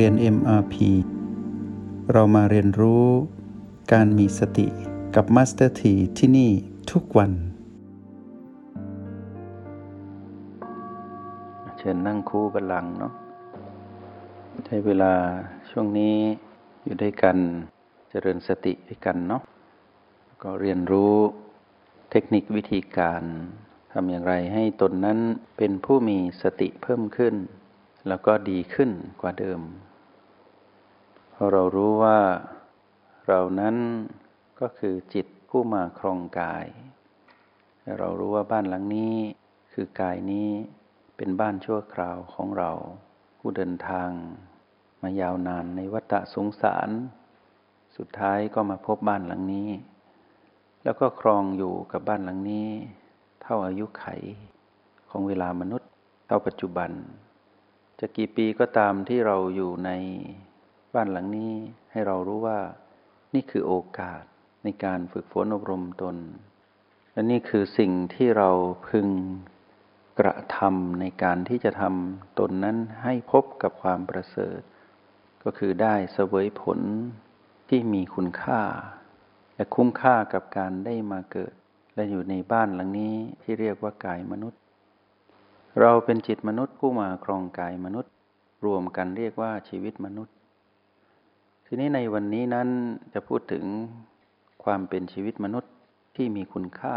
เรียน MRP เรามาเรียนรู้การมีสติกับ Master T ที่นี่ทุกวันเชิญนั่งคู่บัลลังก์เนาะใช้เวลาช่วงนี้อยู่ด้วยกันเจริญสติด้วยกันเนาะก็เรียนรู้เทคนิควิธีการทำอย่างไรให้ตนนั้นเป็นผู้มีสติเพิ่มขึ้นแล้วก็ดีขึ้นกว่าเดิมเพราะเรารู้ว่าเรานั้นก็คือจิตผู้มาครองกายเรารู้ว่าบ้านหลังนี้คือกายนี้เป็นบ้านชั่วคราวของเราผู้เดินทางมายาวนานในวัฏสงสารสุดท้ายก็มาพบบ้านหลังนี้แล้วก็ครองอยู่กับบ้านหลังนี้เท่าอายุไขของเวลามนุษย์เท่าปัจจุบันจะกี่ปีก็ตามที่เราอยู่ในบ้านหลังนี้ให้เรารู้ว่านี่คือโอกาสในการฝึกฝนอบรมตนและนี่คือสิ่งที่เราพึงกระทำในการที่จะทำตนนั้นให้พบกับความประเสริฐก็คือได้เสวยผลที่มีคุณค่าและคุ้มค่ากับการได้มาเกิดและอยู่ในบ้านหลังนี้ที่เรียกว่ากายมนุษย์เราเป็นจิตมนุษย์ผู้มาครองกายมนุษย์รวมกันเรียกว่าชีวิตมนุษย์ทีนี้ในวันนี้นั้นจะพูดถึงความเป็นชีวิตมนุษย์ที่มีคุณค่า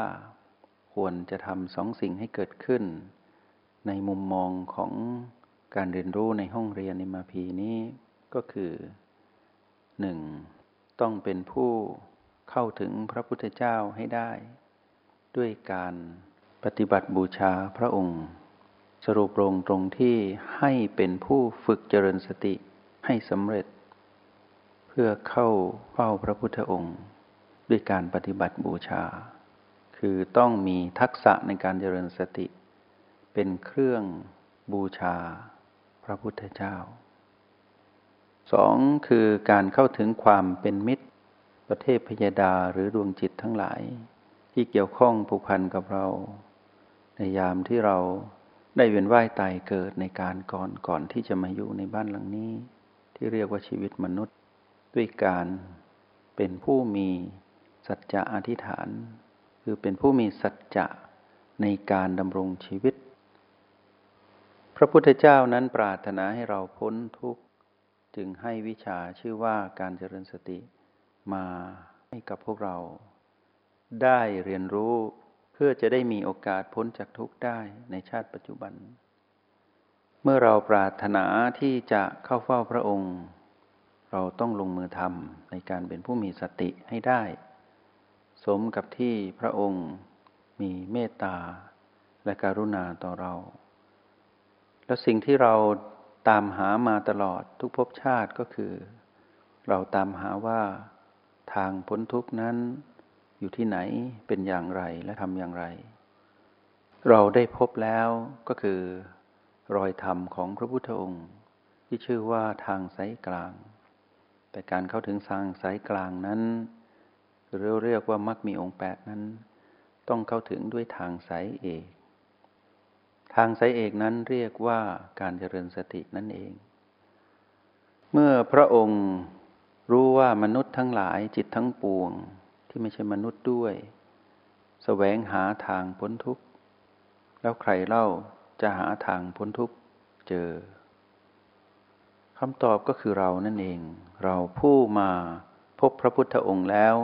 ควรจะทำสองสิ่งให้เกิดขึ้นในมุมมองของการเรียนรู้ในห้องเรียนในมาพีนี้ก็คือ 1. ต้องเป็นผู้เข้าถึงพระพุทธเจ้าให้ได้ด้วยการปฏิบัติบูชาพระองค์สรุปลงตรงที่ให้เป็นผู้ฝึกเจริญสติให้สำเร็จเพื่อเข้าเฝ้าพระพุทธองค์ด้วยการปฏิบัติบูชาคือต้องมีทักษะในการเจริญสติเป็นเครื่องบูชาพระพุทธเจ้า 2. คือการเข้าถึงความเป็นมิตรประเทพพยดาหรือดวงจิตทั้งหลายที่เกี่ยวข้องผูกพันกับเราในยามที่เราได้เวียนว่ายตายเกิดในการก่อนที่จะมาอยู่ในบ้านหลังนี้ที่เรียกว่าชีวิตมนุษย์ด้วยการเป็นผู้มีสัจจะอธิษฐานคือเป็นผู้มีสัจจะในการดำรงชีวิตพระพุทธเจ้านั้นปรารถนาให้เราพ้นทุกข์จึงให้วิชาชื่อว่าการเจริญสติมาให้กับพวกเราได้เรียนรู้เพื่อจะได้มีโอกาสพ้นจากทุกข์ได้ในชาติปัจจุบันเมื่อเราปรารถนาที่จะเข้าเฝ้าพระองค์เราต้องลงมือทำในการเป็นผู้มีสติให้ได้สมกับที่พระองค์มีเมตตาและกรุณาต่อเราแล้วสิ่งที่เราตามหามาตลอดทุกภพชาติก็คือเราตามหาว่าทางพ้นทุกข์นั้นอยู่ที่ไหนเป็นอย่างไรและทำอย่างไรเราได้พบแล้วก็คือรอยธรรมของพระพุทธองค์ที่ชื่อว่าทางสายกลางแต่การเข้าถึงทางสายกลางนั้นหรือเรียกว่ามรรคมีองค์ 8นั้นต้องเข้าถึงด้วยทางสายเอกทางสายเอกนั้นเรียกว่าการเจริญสตินั่นเองเมื่อพระองค์รู้ว่ามนุษย์ทั้งหลายจิตทั้งปวงที่ไม่ใช่มนุษย์ด้วยแสวงหาทางพ้นทุกข์แล้วใครเล่าจะหาทางพ้นทุกข์เจอคำตอบก็คือเรานั่นเองเราผู้มาพบพระพุทธองค์แล้ว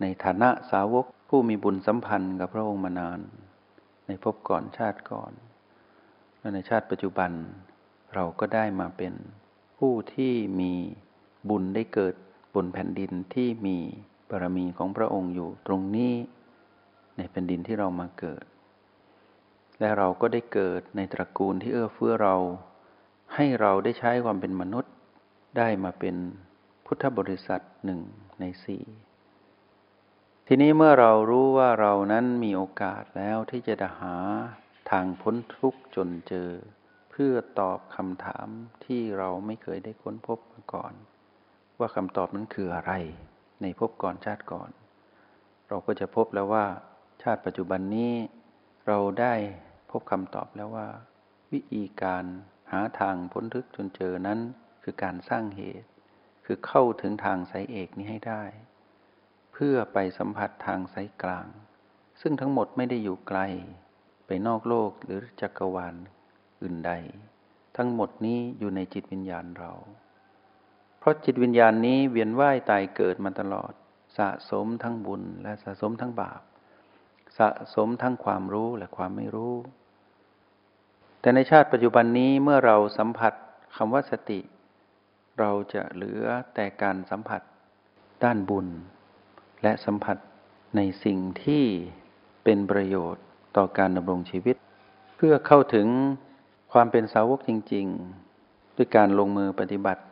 ในฐานะสาวกผู้มีบุญสัมพันธ์กับพระองค์มานานในภพก่อนชาติก่อนและในชาติปัจจุบันเราก็ได้มาเป็นผู้ที่มีบุญได้เกิดบนแผ่นดินที่มีบารมีของพระองค์อยู่ตรงนี้ในแผ่นดินที่เรามาเกิดและเราก็ได้เกิดในตระกูลที่เอื้อเฟื้อเราให้เราได้ใช้ความเป็นมนุษย์ได้มาเป็นพุทธบริษัท1 ใน 4ทีนี้เมื่อเรารู้ว่าเรานั้นมีโอกาสแล้วที่จะหาทางพ้นทุกข์จนเจอเพื่อตอบคำถามที่เราไม่เคยได้ค้นพบมาก่อนว่าคำตอบนั้นคืออะไรในภพก่อนชาติก่อนเราก็จะพบแล้วว่าชาติปัจจุบันนี้เราได้พบคำตอบแล้วว่าวิธีการหาทางพ้นทุกข์จนเจอนั้น คือการสร้างเหตุคือเข้าถึงทางสายเอกนี้ให้ได้เพื่อไปสัมผัสทางสายกลางซึ่งทั้งหมดไม่ได้อยู่ไกลไปนอกโลกหรือจักรวาลอื่นใดทั้งหมดนี้อยู่ในจิตวิญญาณเราเพราะจิตวิญญาณนี้เวียนว่ายตายเกิดมาตลอดสะสมทั้งบุญและสะสมทั้งบาปสะสมทั้งความรู้และความไม่รู้แต่ในชาติปัจจุบันนี้เมื่อเราสัมผัสคำว่าสติเราจะเหลือแต่การสัมผัสด้านบุญและสัมผัสในสิ่งที่เป็นประโยชน์ต่อการดำรงชีวิตเพื่อเข้าถึงความเป็นสาวกจริงๆด้วยการลงมือปฏิบัติ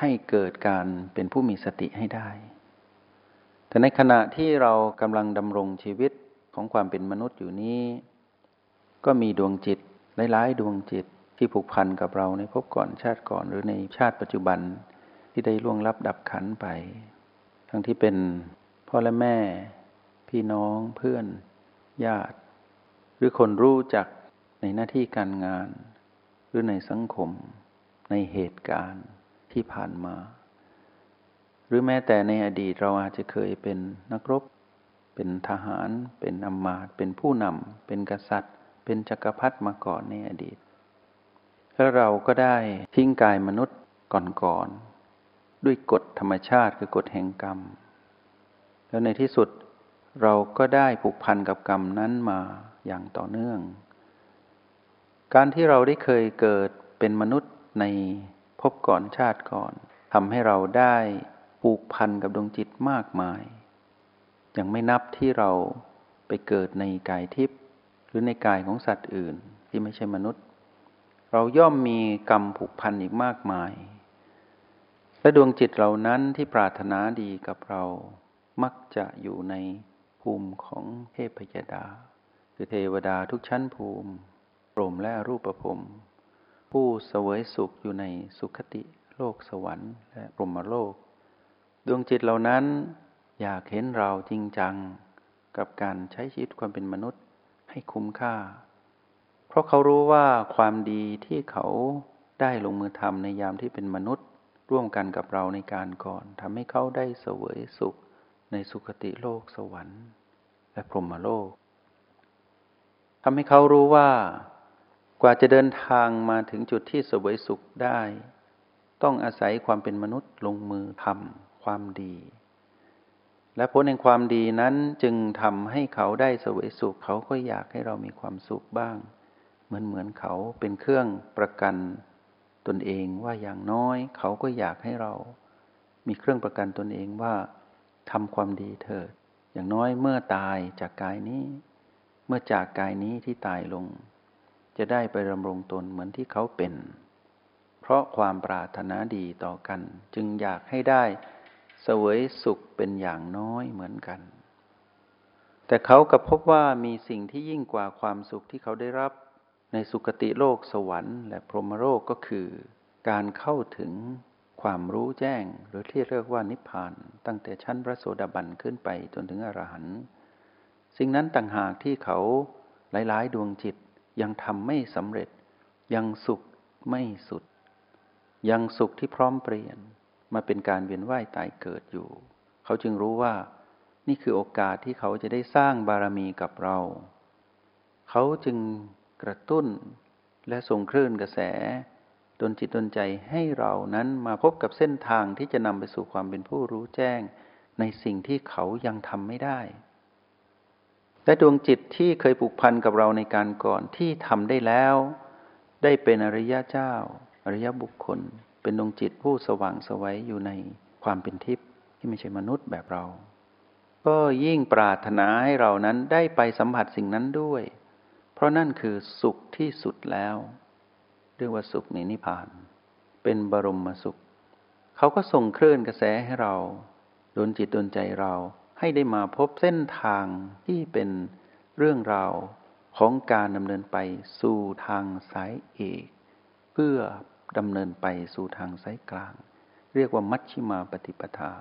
ให้เกิดการเป็นผู้มีสติให้ได้แต่ในขณะที่เรากำลังดำรงชีวิตของความเป็นมนุษย์อยู่นี้ก็มีดวงจิตหลายๆดวงจิตที่ผูกพันกับเราในภพก่อนชาติก่อนหรือในชาติปัจจุบันที่ได้ล่วงลับดับขันไปทั้งที่เป็นพ่อและแม่พี่น้องเพื่อนญาติหรือคนรู้จักในหน้าที่การงานหรือในสังคมในเหตุการณ์ที่ผ่านมาหรือแม้แต่ในอดีตเราอาจจะเคยเป็นนักรบเป็นทหารเป็นอมาตย์เป็นผู้นำเป็นกษัตริย์เป็นจักรพรรดิมาก่อนในอดีตแล้วเราก็ได้ทิ้งกายมนุษย์ก่อนๆด้วยกฎธรรมชาติคือกฎแห่งกรรมแล้วในที่สุดเราก็ได้ผูกพันกับกรรมนั้นมาอย่างต่อเนื่องการที่เราได้เคยเกิดเป็นมนุษย์ในภพก่อนชาติก่อนทำให้เราได้ผูกพันกับดวงจิตมากมายยังไม่นับที่เราไปเกิดในกายทิพย์หรือในกายของสัตว์อื่นที่ไม่ใช่มนุษย์เราย่อมมีกรรมผูกพันอีกมากมายและดวงจิตเหล่านั้นที่ปรารถนาดีกับเรามักจะอยู่ในภูมิของเทพยดาคือเทวดาทุกชั้นภูมิพรหมและอรูปพรหมผู้เสวยสุขอยู่ในสุคติโลกสวรรค์และพรหมโลกดวงจิตเหล่านั้นอยากเห็นเราจริงจังกับการใช้ชีวิตความเป็นมนุษย์ให้คุ้มค่าเพราะเขารู้ว่าความดีที่เขาได้ลงมือทำในยามที่เป็นมนุษย์ร่วมกันกับเราในการก่อนทำให้เขาได้เสวยสุขในสุคติโลกสวรรค์และพรหมโลกทำให้เขารู้ว่ากว่าจะเดินทางมาถึงจุดที่เสวยสุขได้ต้องอาศัยความเป็นมนุษย์ลงมือทำความดีและผลแห่งความดีนั้นจึงทำให้เขาได้เสวยสุขเขาก็อยากให้เรามีความสุขบ้างเหมือนเขาเป็นเครื่องประกันตนเองว่าอย่างน้อยเขาก็อยากให้เรามีเครื่องประกันตนเองว่าทำความดีเถิดอย่างน้อยเมื่อตายจากกายนี้เมื่อจากกายนี้ที่ตายลงจะได้ไปดำรงตนเหมือนที่เขาเป็นเพราะความปรารถนาดีต่อกันจึงอยากให้ได้เสวยสุขเป็นอย่างน้อยเหมือนกันแต่เขากลับพบว่ามีสิ่งที่ยิ่งกว่าความสุขที่เขาได้รับในสุคติโลกสวรรค์และพรหมโลกก็คือการเข้าถึงความรู้แจ้งหรือที่เรียกว่านิพพานตั้งแต่ชั้นพระโสดาบันขึ้นไปจนถึงอรหันต์สิ่งนั้นต่างหากที่เขาหลายๆดวงจิตยังทำไม่สำเร็จยังสุขไม่สุดยังสุขที่พร้อมเปลี่ยนมาเป็นการเวียนว่ายตายเกิดอยู่เขาจึงรู้ว่านี่คือโอกาสที่เขาจะได้สร้างบารมีกับเราเขาจึงกระตุ้นและส่งคลื่นกระแสดลจิตดลใจให้เรานั้นมาพบกับเส้นทางที่จะนำไปสู่ความเป็นผู้รู้แจ้งในสิ่งที่เขายังทำไม่ได้และดวงจิตที่เคยผูกพันกับเราในการก่อนที่ทำได้แล้วได้เป็นอริยะเจ้าอริยบุคคลเป็นดวงจิตผู้สว่างไสวอยู่ในความเป็นทิพย์ที่ไม่ใช่มนุษย์แบบเราก็ยิ่งปรารถนาให้เรานั้นได้ไปสัมผัสสิ่งนั้นด้วยเพราะนั่นคือสุขที่สุดแล้วเรียกว่าสุขในนิพพานเป็นบรมสุขเขาก็ส่งคลื่นกระแสให้เราดลจิตดลใจเราให้ได้มาพบเส้นทางที่เป็นเรื่องราวของการดำเนินไปสู่ทางสายเอกเพื่อดำเนินไปสู่ทางสายกลางเรียกว่ามัชฌิมาปฏิปทา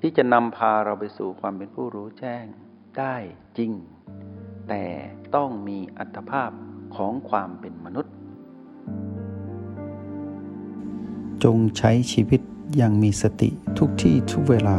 ที่จะนำพาเราไปสู่ความเป็นผู้รู้แจ้งได้จริงแต่ต้องมีอัตภาพของความเป็นมนุษย์ จงใช้ชีวิตอย่างมีสติทุกที่ทุกเวลา